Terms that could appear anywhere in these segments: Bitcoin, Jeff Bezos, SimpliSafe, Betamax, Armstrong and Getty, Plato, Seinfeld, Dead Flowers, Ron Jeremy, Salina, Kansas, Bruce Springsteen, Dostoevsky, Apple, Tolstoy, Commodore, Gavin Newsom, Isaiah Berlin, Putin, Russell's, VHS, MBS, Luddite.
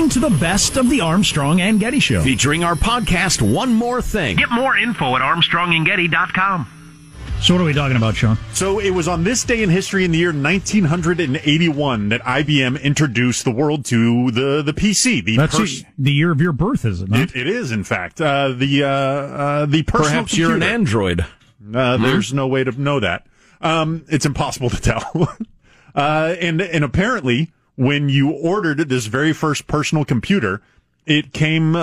listening to the best of the Armstrong and Getty Show, featuring our podcast, One More Thing. Get more info at armstrongandgetty.com. So what are we talking about, Sean? So it was on this day in history in the year 1981 that IBM introduced the world to the PC. The year of your birth, is it not? It is, in fact. The personal Perhaps computer. You're an android. There's no way to know that. It's impossible to tell. And apparently, when you ordered this very first personal computer, it came,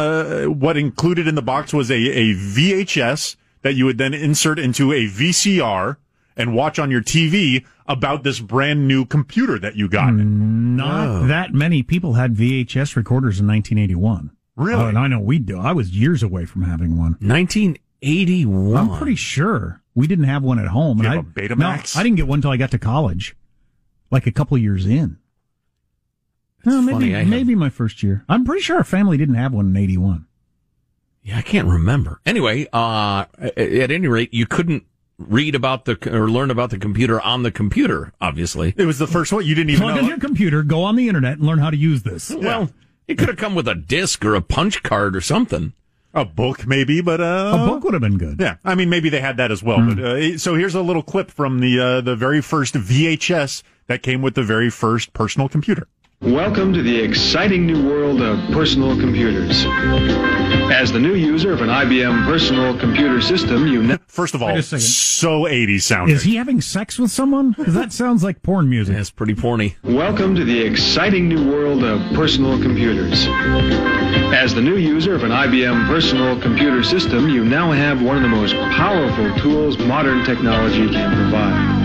what included in the box was a VHS that you would then insert into a VCR and watch on your TV about this brand new computer that you got. Not that many people had VHS recorders in 1981. Really? Oh, and I know we do. I was years away from having one. 1981? I'm pretty sure. We didn't have one at home. Did you have a Betamax? No, I didn't get one until I got to college, like a couple of years in. No, maybe my first year. I'm pretty sure our family didn't have one in 81. Yeah, I can't remember. Anyway, at any rate, you couldn't read about or learn about the computer on the computer, obviously. It was the first one. You didn't even plug in your computer, go on the internet, and learn how to use this. Yeah. Well, it could have come with a disc or a punch card or something. A book, maybe, but... a book would have been good. Yeah, I mean, maybe they had that as well. Mm. But so here's a little clip from the very first VHS that came with the very first personal computer. Welcome to the exciting new world of personal computers. As the new user of an IBM personal computer system, you know... First of all, so 80s sounding. Is he having sex with someone? Because that sounds like porn music. That's pretty porny. Welcome to the exciting new world of personal computers. As the new user of an IBM personal computer system, you now have one of the most powerful tools modern technology can provide.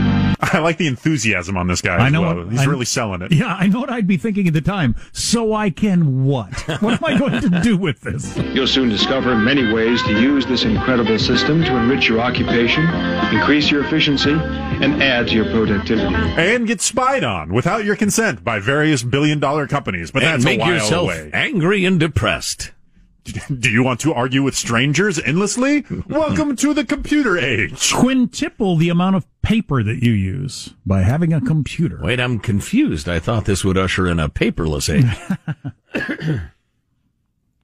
I like the enthusiasm on this guy. He's really selling it. Yeah, I know what I'd be thinking at the time. So I can what? What am I going to do with this? You'll soon discover many ways to use this incredible system to enrich your occupation, increase your efficiency, and add to your productivity. And get spied on without your consent by various billion-dollar companies. But that's a while away. Make yourself angry and depressed. Do you want to argue with strangers endlessly? Welcome to the computer age. Quintuple the amount of paper that you use by having a computer. Wait, I'm confused. I thought this would usher in a paperless age.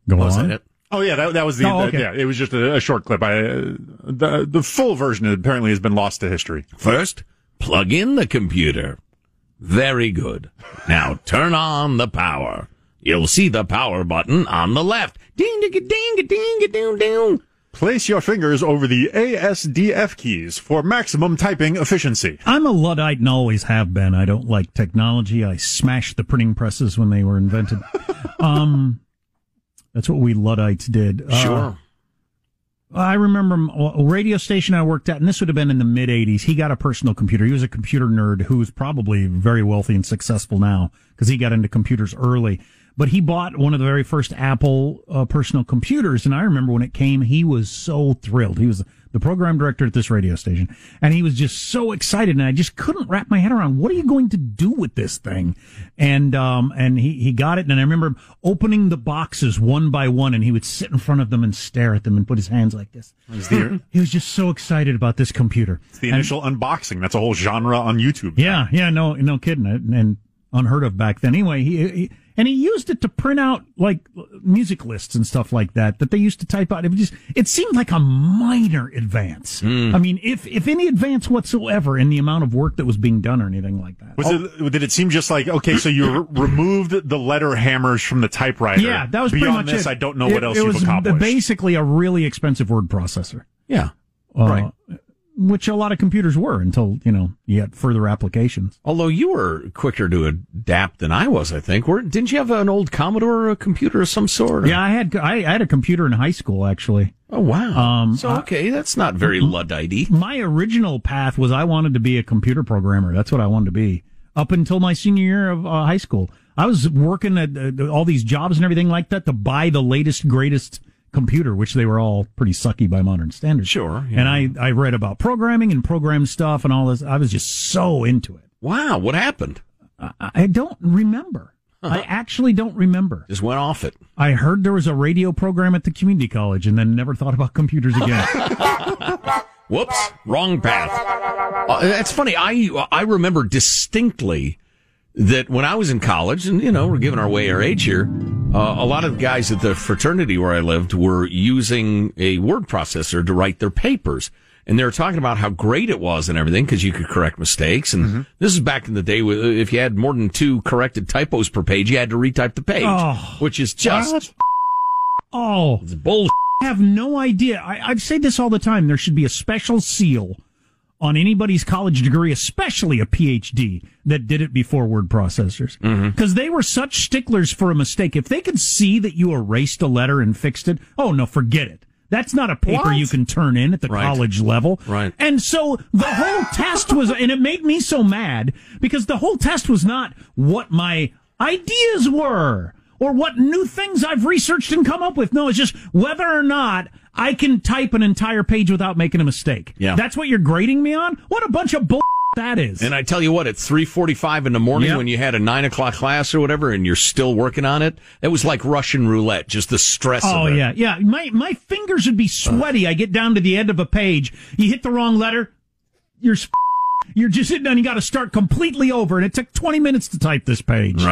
Go on. That it? Oh, yeah, that was the... okay. Yeah, it was just a short clip. The full version apparently has been lost to history. First, plug in the computer. Very good. Now, turn on the power. You'll see the power button on the left. Ding, ding, ding, ding, ding, ding. Place your fingers over the ASDF keys for maximum typing efficiency. I'm a Luddite and always have been. I don't like technology. I smashed the printing presses when they were invented. That's what we Luddites did. Sure. I remember a radio station I worked at, and this would have been in the mid-'80s. He got a personal computer. He was a computer nerd who's probably very wealthy and successful now because he got into computers early. But he bought one of the very first Apple personal computers, and I remember when it came, he was so thrilled. He was the program director at this radio station, and he was just so excited, and I just couldn't wrap my head around, what are you going to do with this thing? And he got it, and I remember him opening the boxes one by one, and he would sit in front of them and stare at them and put his hands like this. He was just so excited about this computer. It's the initial unboxing. That's a whole genre on YouTube. Yeah, yeah, no kidding. And unheard of back then. Anyway, he used it to print out, like, music lists and stuff like that they used to type out. It seemed like a minor advance. Mm. I mean, if any advance whatsoever in the amount of work that was being done or anything like that. Did it seem just like, okay, so you removed the letter hammers from the typewriter. Yeah, that was pretty much it. Beyond this, I don't know what else you've accomplished. It was basically a really expensive word processor. Yeah, right. Which a lot of computers were until, you had further applications. Although you were quicker to adapt than I was, I think. Didn't you have an old Commodore or a computer of some sort? Or? Yeah, I had a computer in high school, actually. Oh, wow. That's not very Luddite-y. My original path was I wanted to be a computer programmer. That's what I wanted to be. Up until my senior year of high school. I was working at all these jobs and everything like that to buy the latest, greatest computer, which they were all pretty sucky by modern standards. Sure. Yeah. And I read about programming and program stuff and all this. I was just so into it. Wow. What happened? I don't remember. I actually don't remember. Just went off it. I heard there was a radio program at the community college and then never thought about computers again. Whoops. Wrong path. That's funny. I remember distinctly that when I was in college, and, we're giving our age here, a lot of guys at the fraternity where I lived were using a word processor to write their papers. And they were talking about how great it was and everything because you could correct mistakes. And this is back in the day. If you had more than two corrected typos per page, you had to retype the page, which is just it's bullshit. I have no idea. I've said this all the time. There should be a special seal on anybody's college degree, especially a PhD, that did it before word processors. Because they were such sticklers for a mistake. If they could see that you erased a letter and fixed it, oh, no, forget it. That's not a paper you can turn in at the college level. And so the whole test was, and it made me so mad, because the whole test was not what my ideas were or what new things I've researched and come up with. No, it's just whether or not I can type an entire page without making a mistake. That's what you're grading me on? What a bunch of bull that is. And I tell you what, at 3:45 in the morning when you had a 9 o'clock class or whatever and you're still working on it, it was like Russian roulette, just the stress of it. Oh, yeah, yeah. My fingers would be sweaty. I get down to the end of a page. You hit the wrong letter, you're just sitting down, you got to start completely over, and it took 20 minutes to type this page.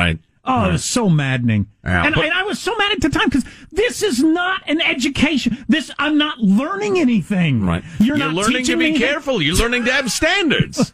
It was so maddening. And I was so mad at the time because this is not an education. I'm not learning anything. You're not learning to be careful. You're learning to have standards.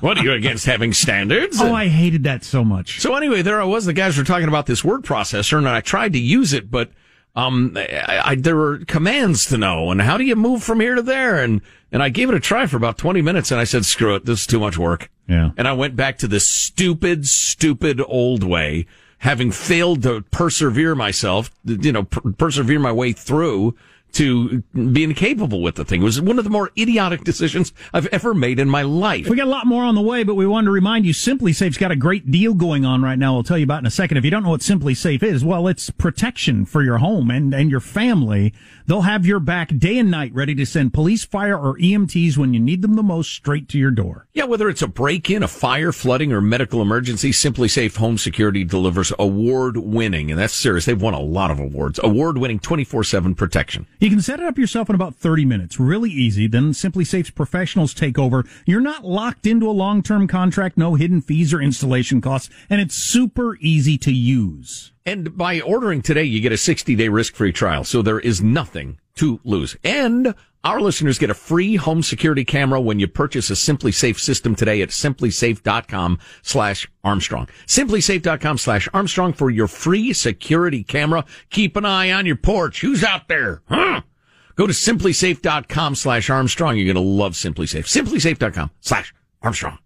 What are you against having standards? Oh, I hated that so much. So anyway, there I was. The guys were talking about this word processor, and I tried to use it, but there were commands to know, and how do you move from here to there? And I gave it a try for about 20 minutes, and I said, screw it, this is too much work. And I went back to this stupid, stupid old way, having failed to persevere myself, you know, persevere my way through to being capable with the thing. It was one of the more idiotic decisions I've ever made in my life. We got a lot more on the way, but we wanted to remind you, SimpliSafe's got a great deal going on right now. We'll tell you about in a second. If you don't know what SimpliSafe is, well, it's protection for your home and your family. They'll have your back day and night, ready to send police, fire, or EMTs when you need them the most straight to your door. Yeah, whether it's a break-in, a fire, flooding, or medical emergency, SimpliSafe Home Security delivers award-winning, and that's serious, they've won a lot of awards, award-winning 24/7 protection. You can set it up yourself in about 30 minutes. Really easy. Then SimpliSafe's professionals take over. You're not locked into a long-term contract, no hidden fees or installation costs, and it's super easy to use. And by ordering today, you get a 60-day risk-free trial, so there is nothing to lose. And our listeners get a free home security camera when you purchase a SimpliSafe system today at SimpliSafe.com/Armstrong. SimpliSafe.com/Armstrong for your free security camera. Keep an eye on your porch. Who's out there? Huh? Go to SimpliSafe.com/Armstrong. You're going to love SimpliSafe. SimpliSafe.com/Armstrong.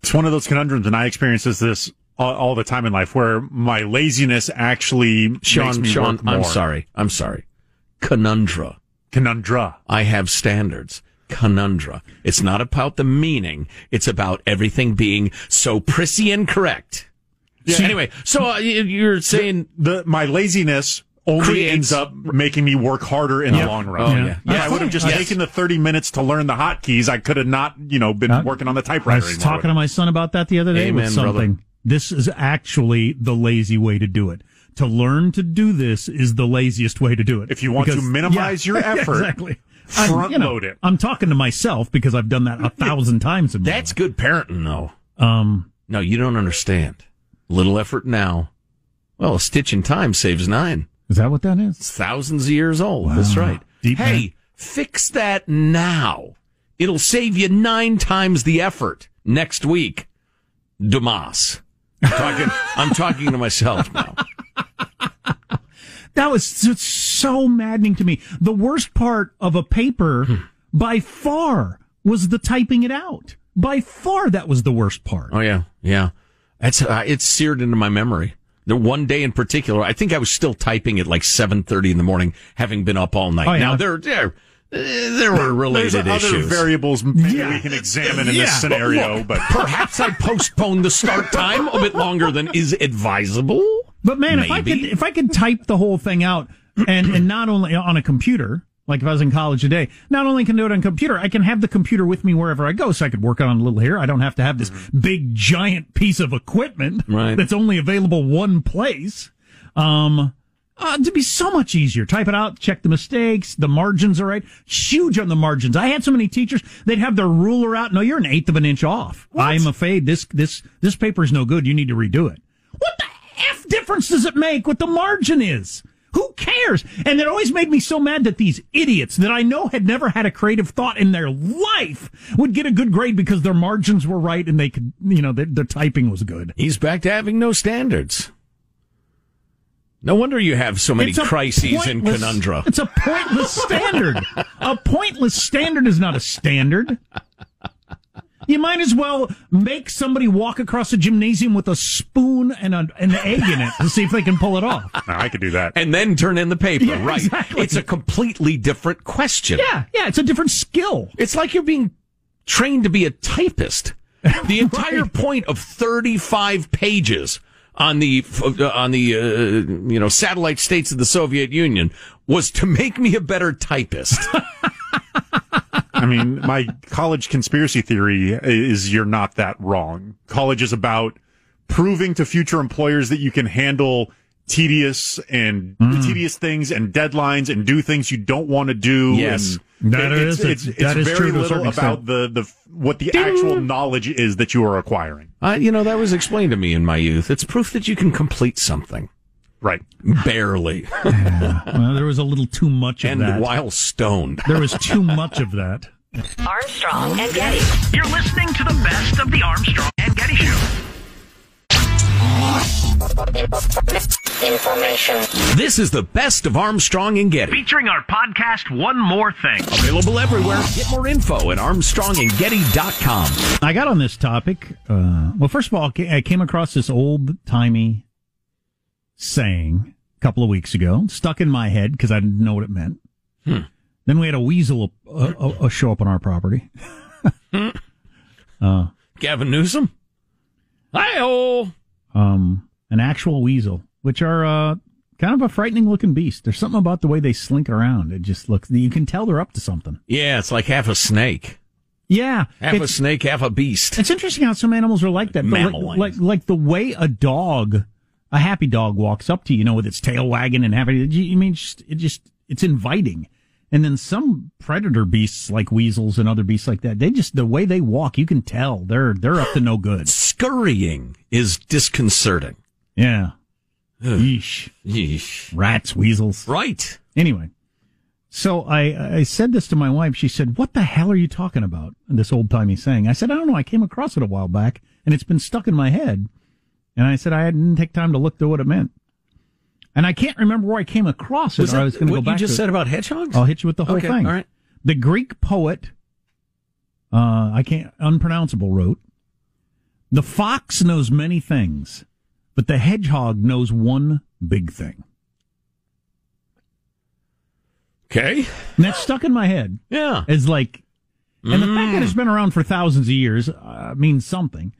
It's one of those conundrums, and I experience this all the time in life, where my laziness actually makes me work more. I'm sorry. Conundra. I have standards. Conundra. It's not about the meaning. It's about everything being so prissy and correct. Yeah. So anyway, so you're saying my laziness only ends up making me work harder in the long run. If I would have just taken the 30 minutes to learn the hotkeys, I could have not, been working on the typewriter. I was talking to my son about that the other day. Amen, with something. Brother. This is actually the lazy way to do it. To learn to do this is the laziest way to do it. If you want to minimize your effort, front-load it. I'm talking to myself because I've done that 1,000 times in my life. That's good parenting, though. No, you don't understand. Little effort now. Well, a stitch in time saves 9. Is that what that is? It's thousands of years old. Wow. That's right. Fix that now. It'll save you 9 times the effort next week. Dumas. I'm talking to myself now. That was so maddening to me. The worst part of a paper, by far, was the typing it out. By far, that was the worst part. Oh, yeah, yeah. That's it's seared into my memory. The one day in particular, I think I was still typing at like 7:30 in the morning, having been up all night. Oh, yeah. Now, there were related issues. There's other variables maybe we can examine in this scenario. Look, but perhaps I postponed the start time a bit longer than is advisable. But man, maybe. if I could type the whole thing out and not only on a computer, like if I was in college today, not only can I do it on a computer, I can have the computer with me wherever I go, so I could work on a little here. I don't have to have this big giant piece of equipment that's only available one place. It'd be so much easier. Type it out, check the mistakes, the margins are right. Huge on the margins. I had so many teachers, they'd have their ruler out. No, you're an eighth of an inch off. What? I'm afraid this paper is no good. You need to redo it. What the F difference difference does it make what the margin is? Who cares? And it always made me so mad that these idiots that I know had never had a creative thought in their life would get a good grade because their margins were right and they could, you know, their typing was good. He's back to having no standards. No wonder you have so many crises and conundra. It's a pointless standard. A pointless standard is not a standard. You might as well make somebody walk across a gymnasium with a spoon and an egg in it to see if they can pull it off. No, I could do that. And then turn in the paper, yeah, right? Exactly. It's a completely different question. Yeah, it's a different skill. It's like you're being trained to be a typist. The entire right. point of 35 pages on the satellite states of the Soviet Union was to make me a better typist. I mean, my college conspiracy theory is you're not that wrong. College is about proving to future employers that you can handle tedious things and deadlines and do things you don't want to do. Yes. And it's very little about what the actual knowledge is that you are acquiring. That was explained to me in my youth. It's proof that you can complete something. Right. Barely. Yeah. Well, there was a little too much of that. And while stoned. There was too much of that. Armstrong and Getty. You're listening to the best of the Armstrong and Getty Show. Information. This is the best of Armstrong and Getty. Featuring our podcast, One More Thing. Available everywhere. Get more info at armstrongandgetty.com. I got on this topic. First of all, I came across this old-timey saying a couple of weeks ago, stuck in my head because I didn't know what it meant. Then we had a weasel show up on our property. Gavin Newsom? Hi-oh! An actual weasel, which are kind of a frightening-looking beast. There's something about the way they slink around. It just looks... You can tell they're up to something. Yeah, it's like half a snake. Yeah. Half a snake, half a beast. It's interesting how some animals are like that. Like the way a dog... A happy dog walks up to you, with its tail wagging and happy. It's inviting. And then some predator beasts like weasels and other beasts like that, the way they walk, you can tell they're up to no good. Scurrying is disconcerting. Yeah. Ugh. Yeesh. Rats, weasels. Right. Anyway. So I said this to my wife. She said, "What the hell are you talking about? This old-timey saying." I said, "I don't know. I came across it a while back and it's been stuck in my head." And I said I didn't take time to look through what it meant. And I can't remember where I came across it. I was going to go back to it. What you just said about hedgehogs? I'll hit you with the whole thing. All right. The Greek poet, unpronounceable, wrote, "The fox knows many things, but the hedgehog knows one big thing." Okay. And that's stuck in my head. Yeah. It's like, and the fact that it's been around for thousands of years means something.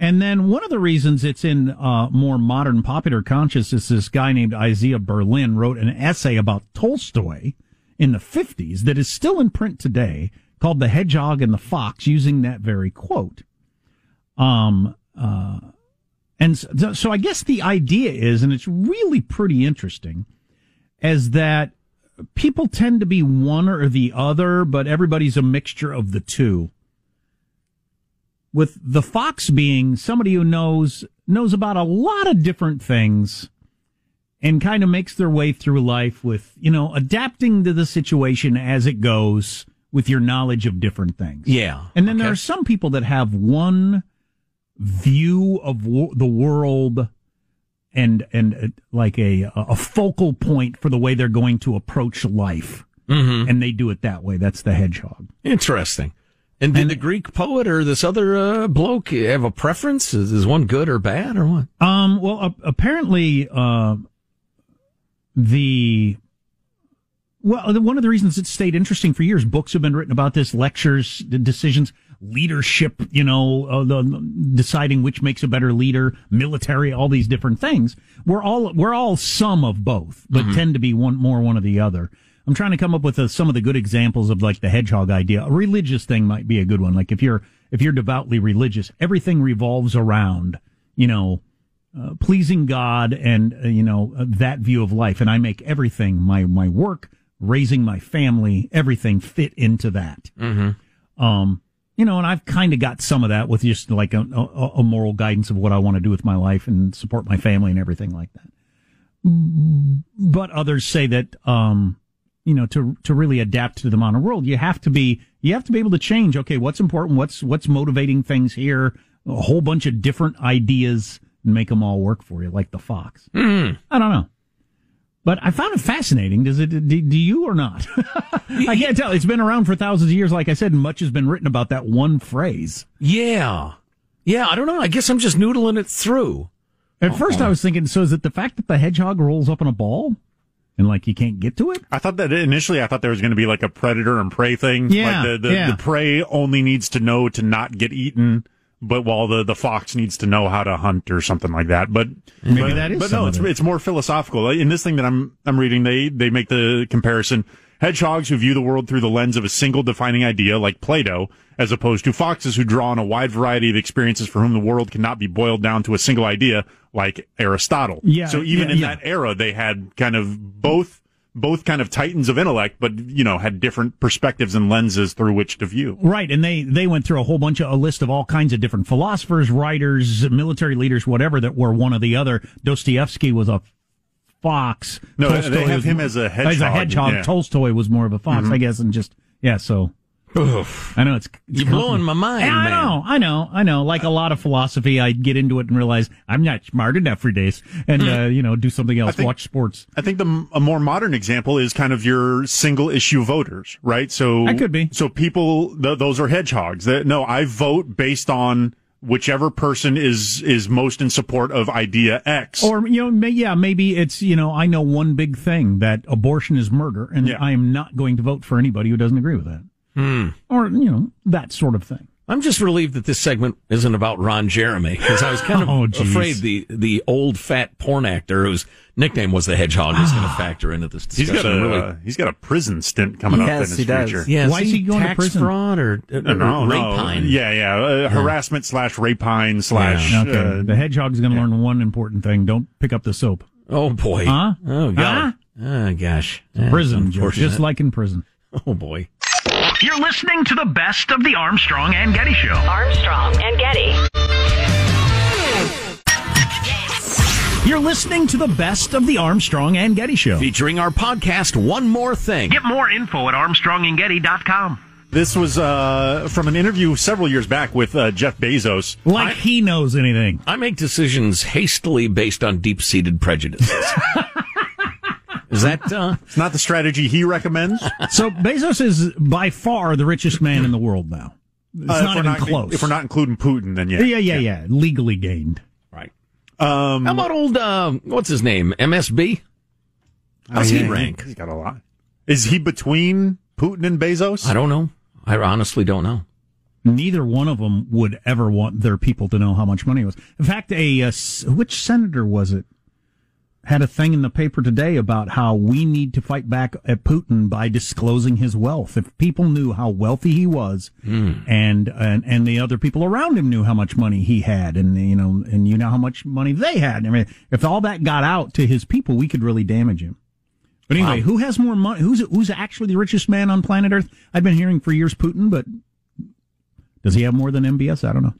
And then one of the reasons it's in more modern popular consciousness, this guy named Isaiah Berlin wrote an essay about Tolstoy in the 50s that is still in print today called The Hedgehog and the Fox, using that very quote. And so I guess the idea is, and it's really pretty interesting, is that people tend to be one or the other, but everybody's a mixture of the two. With the fox being somebody who knows about a lot of different things and kind of makes their way through life with, adapting to the situation as it goes with your knowledge of different things. Yeah. And then there are some people that have one view of the world and like a focal point for the way they're going to approach life. Mm-hmm. And they do it that way. That's the hedgehog. Interesting. And did the Greek poet or this other bloke have a preference? Is one good or bad or what? One of the reasons it stayed interesting for years, books have been written about this, lectures, decisions, leadership, deciding which makes a better leader, military, all these different things. We're all some of both, but tend to be one or the other. I'm trying to come up with some of the good examples of like the hedgehog idea. A religious thing might be a good one. Like if you're devoutly religious, everything revolves around, pleasing God and, that view of life. And I make everything, my work, raising my family, everything fit into that. Mm-hmm. And I've kind of got some of that with just like a moral guidance of what I want to do with my life and support my family and everything like that. But others say that, you know, to really adapt to the modern world, you have to be able to change. Okay, what's important? What's motivating things here? A whole bunch of different ideas and make them all work for you, like the fox. Mm. I don't know. But I found it fascinating. Do you or not? I can't tell. It's been around for thousands of years, like I said, and much has been written about that one phrase. Yeah, I don't know. I guess I'm just noodling it through. At first I was thinking, so is it the fact that the hedgehog rolls up in a ball? And, like, you can't get to it? I thought that initially, there was going to be, like, a predator and prey thing. Yeah, like the prey only needs to know to not get eaten, but while the fox needs to know how to hunt or something like that. But maybe that is. But no, it's more philosophical. In this thing that I'm reading, they make the comparison. Hedgehogs who view the world through the lens of a single defining idea, like Plato, as opposed to foxes who draw on a wide variety of experiences for whom the world cannot be boiled down to a single idea, like Aristotle. Yeah, so even in that era, they had kind of both kind of titans of intellect, but, you know, had different perspectives and lenses through which to view. Right, and they went through a list of all kinds of different philosophers, writers, military leaders, whatever, that were one or the other. Dostoevsky was a fox. No, Tolstoy, they have him as a hedgehog. As a hedgehog. Yeah. Tolstoy was more of a fox, mm-hmm. I guess, and just, yeah, so. Oof. I know, you're blowing my mind, man. I know. Like a lot of philosophy, I get into it and realize I'm not smart enough for this, and, you know, do something else, watch sports. I think a more modern example is kind of your single-issue voters, right? So that could be. So people, those are hedgehogs. No, I vote based on whichever person is most in support of idea X. Or, you know, maybe it's, you know, I know one big thing, that abortion is murder, and I am not going to vote for anybody who doesn't agree with that. Mm. Or, you know, that sort of thing. I'm just relieved that this segment isn't about Ron Jeremy, because I was kind of afraid the old fat porn actor whose nickname was the Hedgehog is going to factor into this discussion. He's got a prison stint coming up in his future. Yes, why is he going to prison? Tax fraud or rapine? Harassment / rapine / the Hedgehog's going to learn one important thing. Don't pick up the soap. Oh, boy. Huh? Oh, God. Oh, gosh. Prison, just like in prison. Oh, boy. You're listening to the best of the Armstrong and Getty Show. Armstrong and Getty. You're listening to the best of the Armstrong and Getty Show. Featuring our podcast, One More Thing. Get more info at armstrongandgetty.com. This was from an interview several years back with Jeff Bezos. Like he knows anything. I make decisions hastily based on deep-seated prejudices. Is that it's not the strategy he recommends? So Bezos is by far the richest man in the world now. It's not even close. If we're not including Putin, then yeah. Yeah. Legally gained. Right. How about old, what's his name, MSB? How's he rank? He's got a lot. Is he between Putin and Bezos? I don't know. I honestly don't know. Neither one of them would ever want their people to know how much money it was. In fact, which senator was it? Had a thing in the paper today about how we need to fight back at Putin by disclosing his wealth. If people knew how wealthy he was, and the other people around him knew how much money he had, and how much money they had. I mean, if all that got out to his people, we could really damage him. But anyway, who has more money? Who's actually the richest man on planet Earth? I've been hearing for years Putin, but does he have more than MBS? I don't know.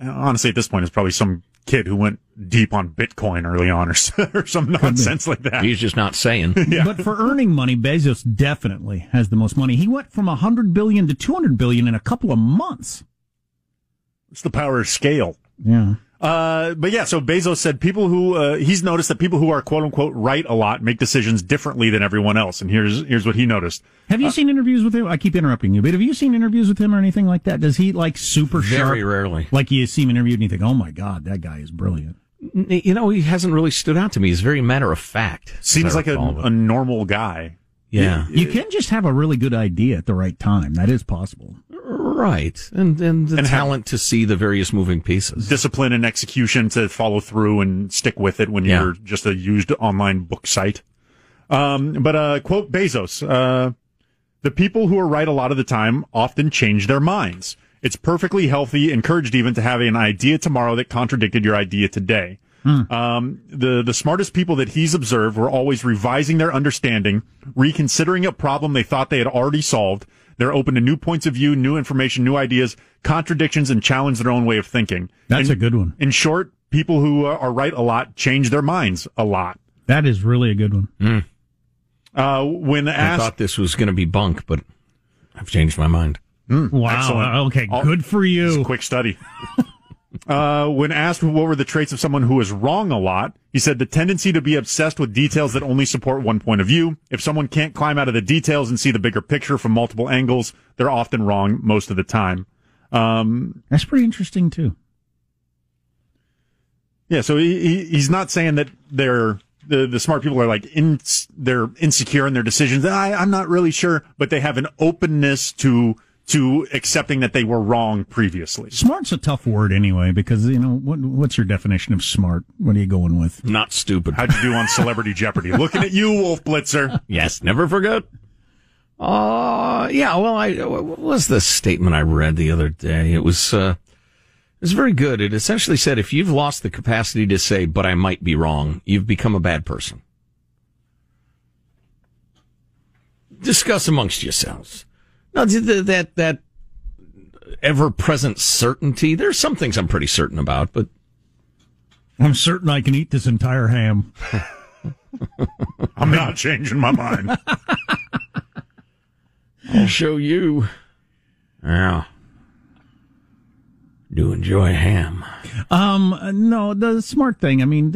Honestly, at this point, it's probably some kid who went deep on Bitcoin early on or some nonsense like that. He's just not saying. Yeah. But for earning money, Bezos definitely has the most money. He went from $100 billion to $200 billion in a couple of months. It's the power of scale. Yeah. But yeah, so Bezos said he's noticed that people who are quote unquote right a lot make decisions differently than everyone else. And here's what he noticed. Have you seen interviews with him? I keep interrupting you, but have you seen interviews with him or anything like that? Does he like super sharp? Very rarely. Like you see him interviewed and you think, oh my God, that guy is brilliant. You know, he hasn't really stood out to me. He's very matter of fact. Seems like a normal guy. Yeah. You can just have a really good idea at the right time. That is possible. Right. And talent to see the various moving pieces. Discipline and execution to follow through and stick with it when you're just a used online book site. But quote Bezos, the people who are right a lot of the time often change their minds. It's perfectly healthy, encouraged even, to have an idea tomorrow that contradicted your idea today. Mm. The smartest people that he's observed were always revising their understanding, reconsidering a problem they thought they had already solved. They're open to new points of view, new information, new ideas, contradictions, and challenge their own way of thinking. That's a good one. In short, people who are right a lot change their minds a lot. That is really a good one. Mm. When asked, I thought this was going to be bunk, but I've changed my mind. Mm, wow. Excellent. Okay, good for you. It's a quick study. When asked what were the traits of someone who is wrong a lot, he said the tendency to be obsessed with details that only support one point of view. If someone can't climb out of the details and see the bigger picture from multiple angles, they're often wrong most of the time. That's pretty interesting, too. Yeah, so he's not saying that they're the smart people are like they're insecure in their decisions. I'm not really sure, but they have an openness to accepting that they were wrong previously. Smart's a tough word anyway, because, you know, what's your definition of smart? What are you going with? Not stupid. How'd you do on Celebrity Jeopardy? Looking at you, Wolf Blitzer. Yes, never forget. Yeah, well, what was the statement I read the other day? It was very good. It essentially said, if you've lost the capacity to say, but I might be wrong, you've become a bad person. Discuss amongst yourselves. Now, that ever-present certainty, there's some things I'm pretty certain about, but... I'm certain I can eat this entire ham. I'm not changing my mind. I'll show you. Yeah. Do enjoy ham. No, the smart thing, I mean,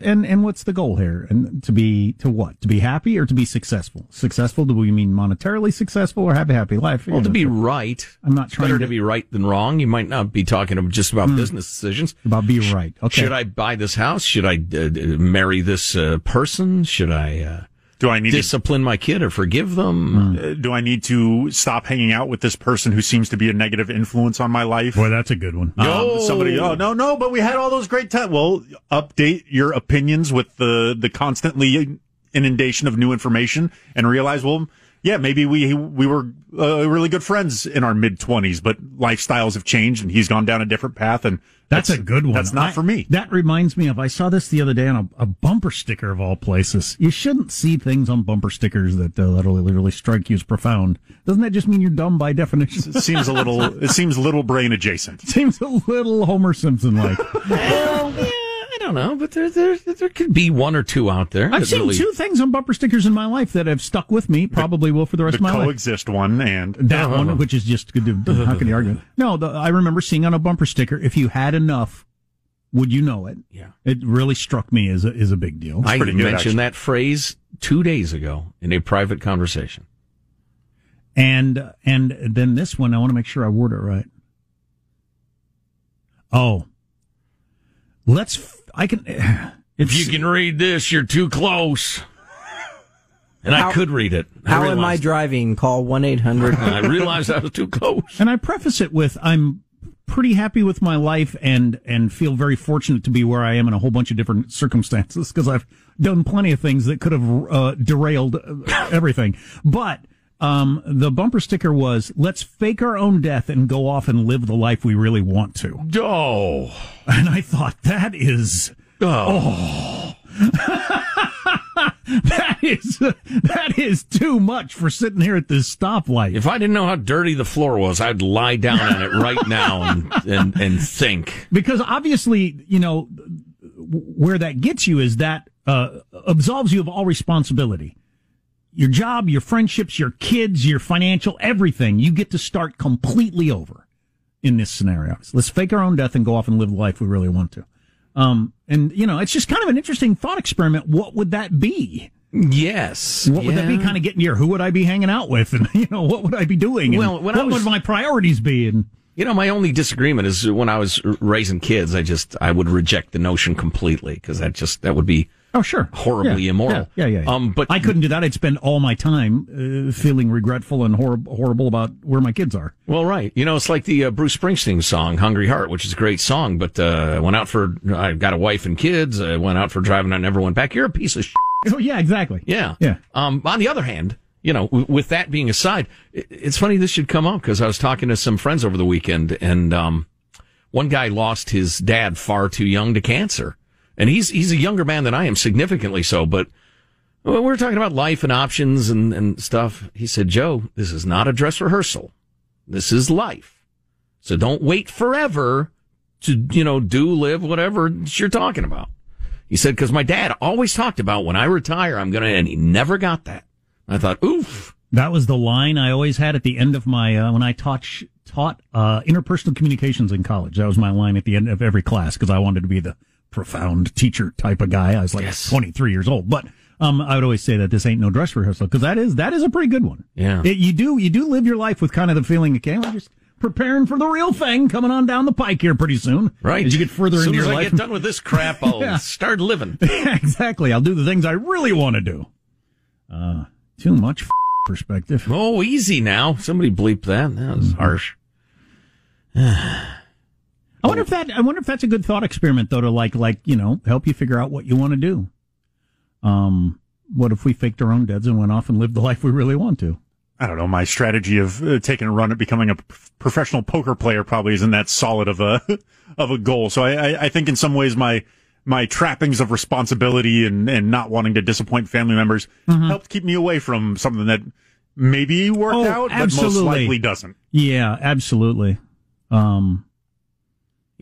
and what's the goal here? And to what? To be happy or to be successful? Successful, do we mean monetarily successful or have a happy life? Well, you know, to be right. I'm not trying to be right than wrong. You might not be talking just about business decisions. About being right. Okay. Should I buy this house? Should I marry this person? Should I... Do I need discipline my kid or forgive them? Do I need to stop hanging out with this person who seems to be a negative influence on my life? Boy, that's a good one. No, but we had all those great times. Well, update your opinions with the constantly inundation of new information and realize, well, yeah, maybe we were really good friends in our mid-20s, but lifestyles have changed and he's gone down a different path. And that's a good one. That's not for me. That reminds me of, I saw this the other day on a bumper sticker of all places. You shouldn't see things on bumper stickers that'll literally strike you as profound. Doesn't that just mean you're dumb by definition? It seems little brain adjacent. Seems a little Homer Simpson-like. Well, yeah, I don't know, but there could be one or two out there. I've seen two things on bumper stickers in my life that have stuck with me, probably will for the rest of my life. The coexist one and... That one, which is just... How can you argue? No, I remember seeing on a bumper sticker, if you had enough, would you know it? Yeah. It really struck me as a big deal. I mentioned that phrase 2 days ago in a private conversation. And then this one, I want to make sure I word it right. Oh. If you can read this, you're too close. And I could read it. How am I driving? Call 1-800. I realized I was too close. And I preface it with, I'm pretty happy with my life and feel very fortunate to be where I am in a whole bunch of different circumstances, because I've done plenty of things that could have derailed everything. But the bumper sticker was, let's fake our own death and go off and live the life we really want to. Oh. And I thought, that is... Oh. That is too much for sitting here at this stoplight. If I didn't know how dirty the floor was, I'd lie down on it right now and think. Because obviously, you know, where that gets you is that absolves you of all responsibility. Your job, your friendships, your kids, your financial, everything. You get to start completely over in this scenario. So let's fake our own death and go off and live the life we really want to. And, you know, it's just kind of an interesting thought experiment. What would that be? Yes. What would that be kind of getting near? Who would I be hanging out with? And, you know, what would I be doing? And well, what would my priorities be? And, you know, my only disagreement is when I was raising kids, I would reject the notion completely, because that would be... Oh, sure. Horribly immoral. Yeah. But I couldn't do that. I'd spend all my time feeling regretful and horrible about where my kids are. Well, right. You know, it's like the Bruce Springsteen song, Hungry Heart, which is a great song, but I got a wife and kids. I went out for driving. I never went back. You're a piece of shit. Oh, yeah, exactly. Yeah. On the other hand, you know, with that being aside, it's funny this should come up, because I was talking to some friends over the weekend, and one guy lost his dad far too young to cancer. And he's a younger man than I am, significantly so, but when we're talking about life and options and stuff, he said, Joe, this is not a dress rehearsal. This is life. So don't wait forever to, you know, live whatever you're talking about. He said, because my dad always talked about when I retire, I'm going to, and he never got that. And I thought, oof. That was the line I always had at the end of my, when I taught interpersonal communications in college. That was my line at the end of every class because I wanted to be the profound teacher type of guy. I was like 23 years old, but I would always say that this ain't no dress rehearsal because that is a pretty good one. Yeah, you do live your life with kind of the feeling, okay, we're just preparing for the real thing coming on down the pike here pretty soon. Right, as you get further into your life. As soon as I get done with this crap, I'll start living. Exactly, I'll do the things I really want to do. Too much perspective. Oh, easy now. Somebody bleep that. That was harsh. I wonder if that's a good thought experiment though, to like help you figure out what you want to do. What if we faked our own deaths and went off and lived the life we really want to? I don't know. My strategy of taking a run at becoming a professional poker player probably isn't that solid of a goal. So I think in some ways my trappings of responsibility and not wanting to disappoint family members helped keep me away from something that maybe worked out, absolutely. But most likely doesn't. Yeah, absolutely. You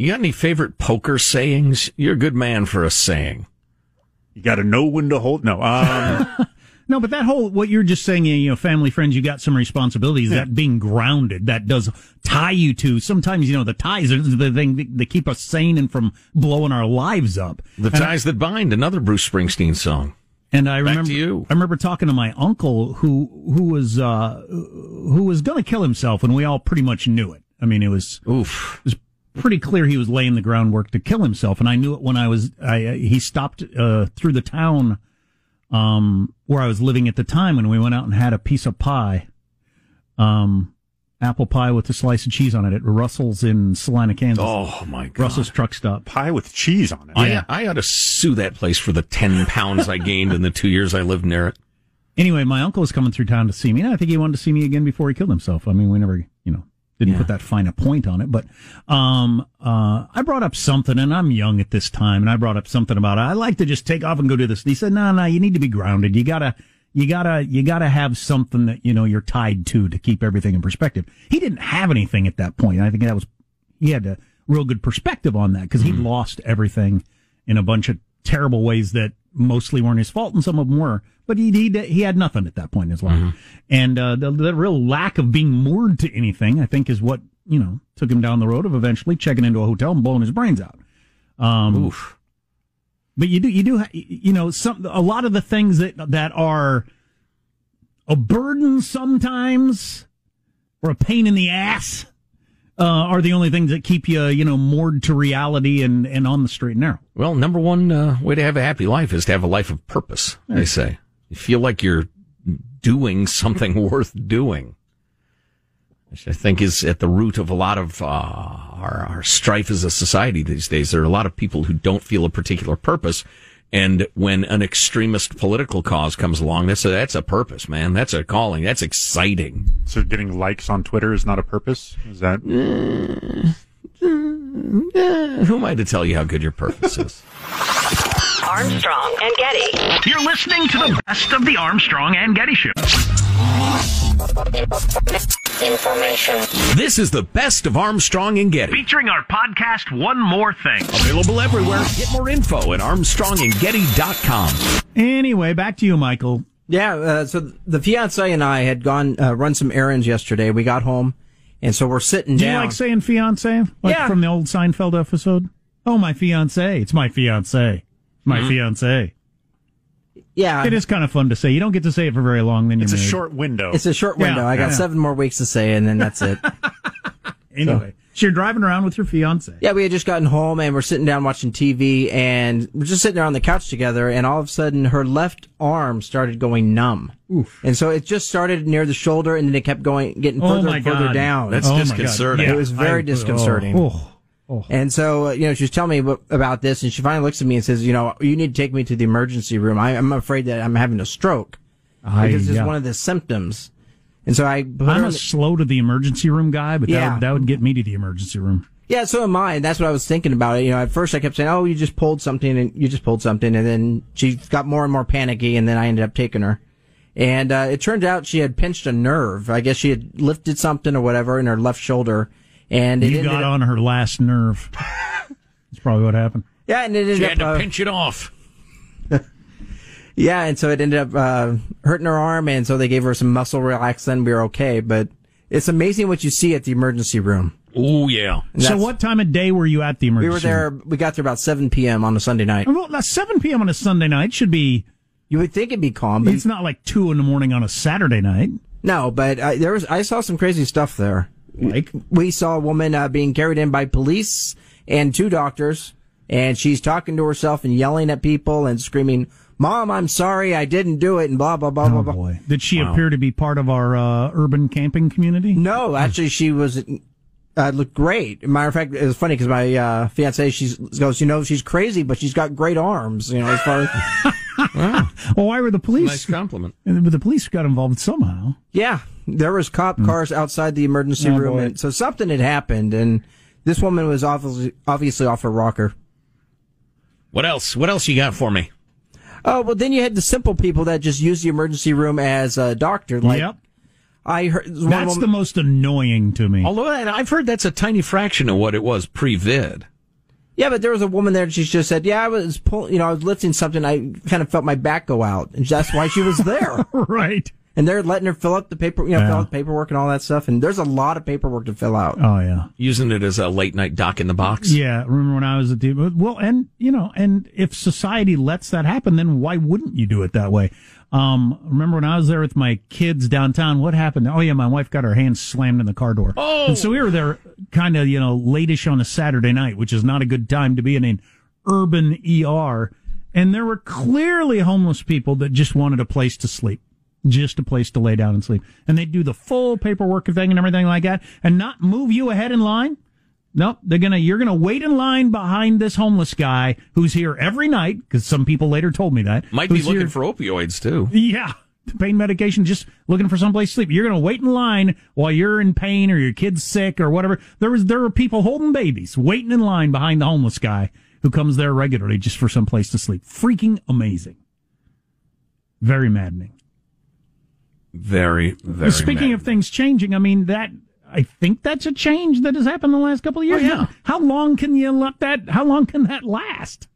got any favorite poker sayings? You're a good man for a saying. You got to know when to hold. No. No, but that whole, what you're just saying, family, friends, you got some responsibilities, that being grounded, that does tie you to, sometimes, the ties are the thing that keep us sane and from blowing our lives up. The ties that bind, another Bruce Springsteen song. And I remember talking to my uncle who was going to kill himself, and we all pretty much knew it. I mean, it was pretty clear he was laying the groundwork to kill himself, and I knew it when he stopped through the town where I was living at the time, and we went out and had a piece of pie, apple pie with a slice of cheese on it at Russell's in Salina, Kansas. Oh my God! Russell's truck stop. Pie with cheese on it. Yeah. I ought to sue that place for the 10 pounds I gained in the 2 years I lived near it. Anyway, my uncle was coming through town to see me, and I think he wanted to see me again before he killed himself. I mean, we never, didn't put that fine a point on it, but I brought up something, and I'm young at this time, and I brought up something about I like to just take off and go do this. And he said, no, you need to be grounded. You gotta have something that you're tied to keep everything in perspective. He didn't have anything at that point. I think he had a real good perspective on that because he lost everything in a bunch of terrible ways that mostly weren't his fault, and some of them were. But he had nothing at that point in his life, and the real lack of being moored to anything, I think, is what took him down the road of eventually checking into a hotel and blowing his brains out. Oof! But a lot of the things that are a burden sometimes or a pain in the ass are the only things that keep you, moored to reality and on the straight and narrow. Well, number one way to have a happy life is to have a life of purpose. They say. You feel like you're doing something worth doing, which I think is at the root of a lot of our strife as a society these days. There are a lot of people who don't feel a particular purpose, and when an extremist political cause comes along, that's a purpose, man. That's a calling. That's exciting. So getting likes on Twitter is not a purpose? Is that... who am I to tell you how good your purpose is? Armstrong and Getty. You're listening to the best of the Armstrong and Getty Show. Information. This is the best of Armstrong and Getty. Featuring our podcast, One More Thing. Available everywhere. Get more info at armstrongandgetty.com. Anyway, back to you, Michael. Yeah, so the fiancé and I had gone run some errands yesterday. We got home, and so we're sitting down. Do you like saying fiancé? Like from the old Seinfeld episode? Oh, my fiancé. It's my fiancé. My fiancé. Yeah. It is kind of fun to say. You don't get to say it for very long. Then it's a short window. It's a short window. I got 7 more weeks to say, and then that's it. Anyway, so you're driving around with your fiancé. Yeah, we had just gotten home, and we're sitting down watching TV, and we're just sitting there on the couch together, and all of a sudden, her left arm started going numb. Oof. And so it just started near the shoulder, and then it kept going, getting further and further down. That's disconcerting. Yeah. It was very disconcerting. Oh. And so, she was telling me about this, and she finally looks at me and says, you need to take me to the emergency room. I'm afraid that I'm having a stroke. Because it's one of the symptoms. And so I'm a slow to the emergency room guy, but that would get me to the emergency room. Yeah, so am I. And that's what I was thinking about it. At first I kept saying, oh, you just pulled something. And then she got more and more panicky, and then I ended up taking her. And it turned out she had pinched a nerve. I guess she had lifted something or whatever in her left shoulder. And you got on her last nerve. That's probably what happened. Yeah, and it ended up... She had to pinch it off. Yeah, and so it ended up hurting her arm, and so they gave her some muscle relaxant. We were okay, but it's amazing what you see at the emergency room. Oh, yeah. So what time of day were you at the emergency room? We were there, we got there about 7 p.m. on a Sunday night. Well, 7 p.m. on a Sunday night should be... You would think it'd be calm, but... It's not like 2 in the morning on a Saturday night. No, but I saw some crazy stuff there. Like? We saw a woman being carried in by police and 2 doctors, and she's talking to herself and yelling at people and screaming... Mom, I'm sorry, I didn't do it, and blah, blah, blah, blah, blah. Boy. Did she appear to be part of our urban camping community? No, actually, she was looked great. Matter of fact, it was funny because my fiance, she goes, you know, she's crazy, but she's got great arms, you know, as far as... Wow. Well, why were the police... Nice compliment. But the police got involved somehow. Yeah, there was cop cars outside the emergency room, and so something had happened, and this woman was obviously off her rocker. What else? What else you got for me? Oh, well, then you had the simple people that just use the emergency room as a doctor. Like, yep. I heard that's the most annoying to me. Although I've heard that's a tiny fraction of what it was pre-vid. Yeah, but there was a woman there. And she just said, "Yeah, I was I was lifting something. I kind of felt my back go out, and that's why she was there." Right. And they're letting her fill out the paper, fill out the paperwork and all that stuff. And there's a lot of paperwork to fill out. Oh yeah, using it as a late night doc in the box. Yeah, remember when I was at the and if society lets that happen, then why wouldn't you do it that way? Remember when I was there with my kids downtown? What happened? Oh yeah, my wife got her hand slammed in the car door. Oh, and so we were there, kind of late-ish on a Saturday night, which is not a good time to be in an urban ER. And there were clearly homeless people that just wanted a place to sleep. Just a place to lay down and sleep. And they do the full paperwork thing and everything like that and not move you ahead in line. Nope. You're gonna wait in line behind this homeless guy who's here every night, because some people later told me that. Might be looking for opioids too. Yeah. Pain medication, just looking for someplace to sleep. You're gonna wait in line while you're in pain or your kid's sick or whatever. There were people holding babies waiting in line behind the homeless guy who comes there regularly just for someplace to sleep. Freaking amazing. Very maddening. Very, very. Speaking of things changing, I mean, I think that's a change that has happened in the last couple of years. Oh, yeah. How long can that last?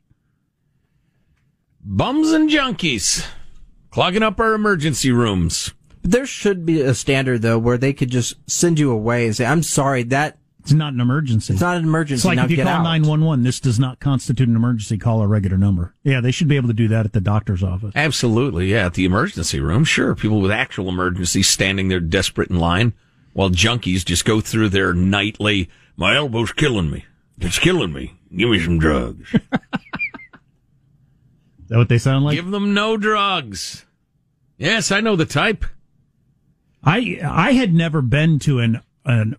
Bums and junkies clogging up our emergency rooms. There should be a standard, though, where they could just send you away and say, I'm sorry, it's not an emergency. It's not an emergency. It's like if you call 911, this does not constitute an emergency. Call a regular number. Yeah, they should be able to do that at the doctor's office. Absolutely, yeah, at the emergency room. Sure, people with actual emergencies standing there desperate in line, while junkies just go through their nightly, my elbow's killing me. It's killing me. Give me some drugs. Is that what they sound like? Give them no drugs. Yes, I know the type. I had never been to an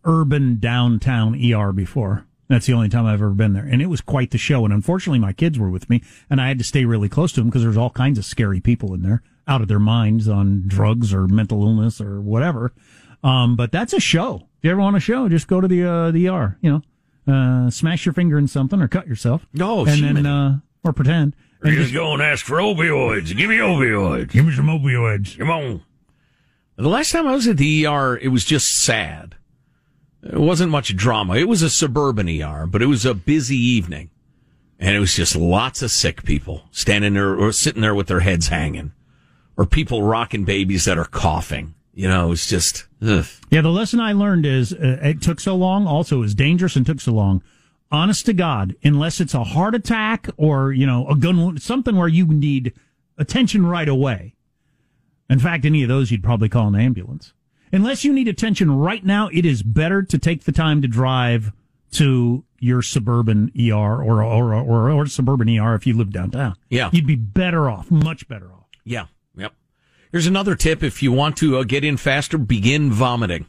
urban downtown ER before. That's the only time I've ever been there. And it was quite the show. And unfortunately, my kids were with me, and I had to stay really close to them because there's all kinds of scary people in there, out of their minds on drugs or mental illness or whatever. But that's a show. If you ever want a show, just go to the ER, smash your finger in something or cut yourself. No, and then, or pretend. Or just go and ask for opioids. Give me opioids. Give me some opioids. Come on. The last time I was at the ER, it was just sad. It wasn't much drama. It was a suburban ER, but it was a busy evening. And it was just lots of sick people standing there or sitting there with their heads hanging. Or people rocking babies that are coughing. It was just, ugh. Yeah, the lesson I learned is it took so long. Also, it was dangerous and took so long. Honest to God, unless it's a heart attack or, a gun wound, something where you need attention right away. In fact, any of those, you'd probably call an ambulance. Unless you need attention right now, it is better to take the time to drive to your suburban ER or suburban ER if you live downtown. Yeah. You'd be better off, much better off. Yeah. Yep. Here's another tip. If you want to get in faster, begin vomiting.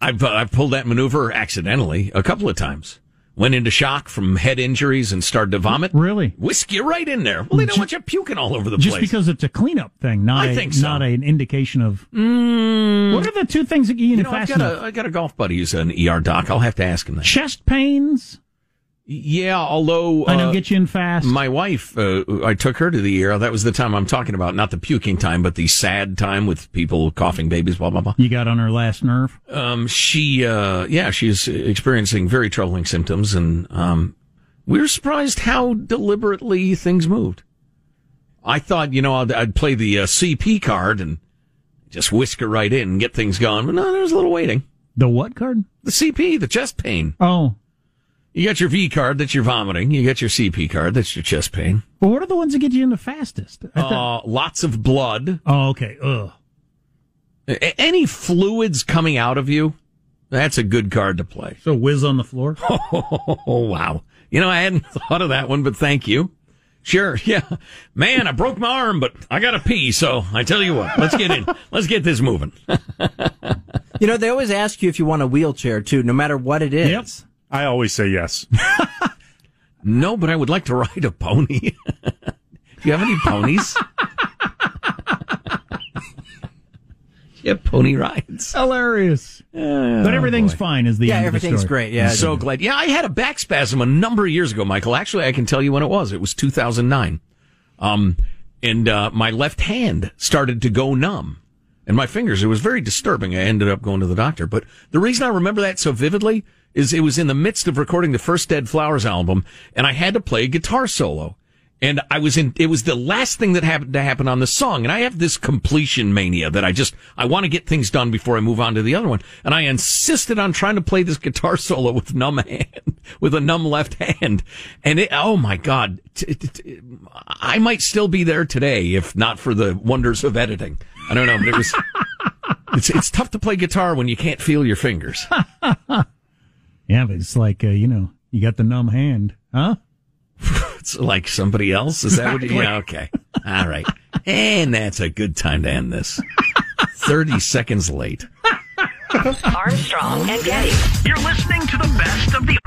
I've pulled that maneuver accidentally a couple of times. Went into shock from head injuries and started to vomit. Really? Whisk you right in there. Well, they don't want you puking all over the place. Just because it's a cleanup thing, not an indication of... What are the two things that you need fast enough? I got a golf buddy who's an ER doc. I'll have to ask him that. Chest pains? Yeah, although... I know, get you in fast. My wife, I took her to the ER. That was the time I'm talking about. Not the puking time, but the sad time with people coughing babies, blah, blah, blah. You got on her last nerve? She's experiencing very troubling symptoms, and we were surprised how deliberately things moved. I thought, you know, I'd play the CP card and just whisk it right in and get things going. But no, there's a little waiting. The what card? The CP, the chest pain. Oh. You got your V card, that's your vomiting. You got your CP card, that's your chest pain. Well, what are the ones that get you in the fastest? Lots of blood. Oh, okay. Ugh. Any fluids coming out of you, that's a good card to play. So whiz on the floor? Oh, wow. You know, I hadn't thought of that one, but thank you. Sure, yeah. Man, I broke my arm, but I got to pee, so I tell you what, let's get in. Let's get this moving. You know, they always ask you if you want a wheelchair, too, no matter what it is. Yep. I always say yes. No, but I would like to ride a pony. Do you have any ponies? Yeah, pony rides. Hilarious. But everything's fine is the end of the story. Yeah, everything's great. Yeah, I'm so glad. Yeah, I had a back spasm a number of years ago, Michael. Actually, I can tell you when it was. It was 2009. And my left hand started to go numb. And my fingers, it was very disturbing. I ended up going to the doctor. But the reason I remember that so vividly is it was in the midst of recording the first Dead Flowers album, and I had to play a guitar solo. And I was in, it was the last thing that happened to happen on the song. And I have this completion mania that I want to get things done before I move on to the other one. And I insisted on trying to play this guitar solo with a numb left hand. And it, oh my God, I might still be there today if not for the wonders of editing. I don't know, but it was, it's tough to play guitar when you can't feel your fingers. Yeah, but it's like, you know, you got the numb hand, huh? It's like somebody else? Is that what you... Yeah, okay. All right. And that's a good time to end this. 30 seconds late. Armstrong and Getty. You're listening to the best of the...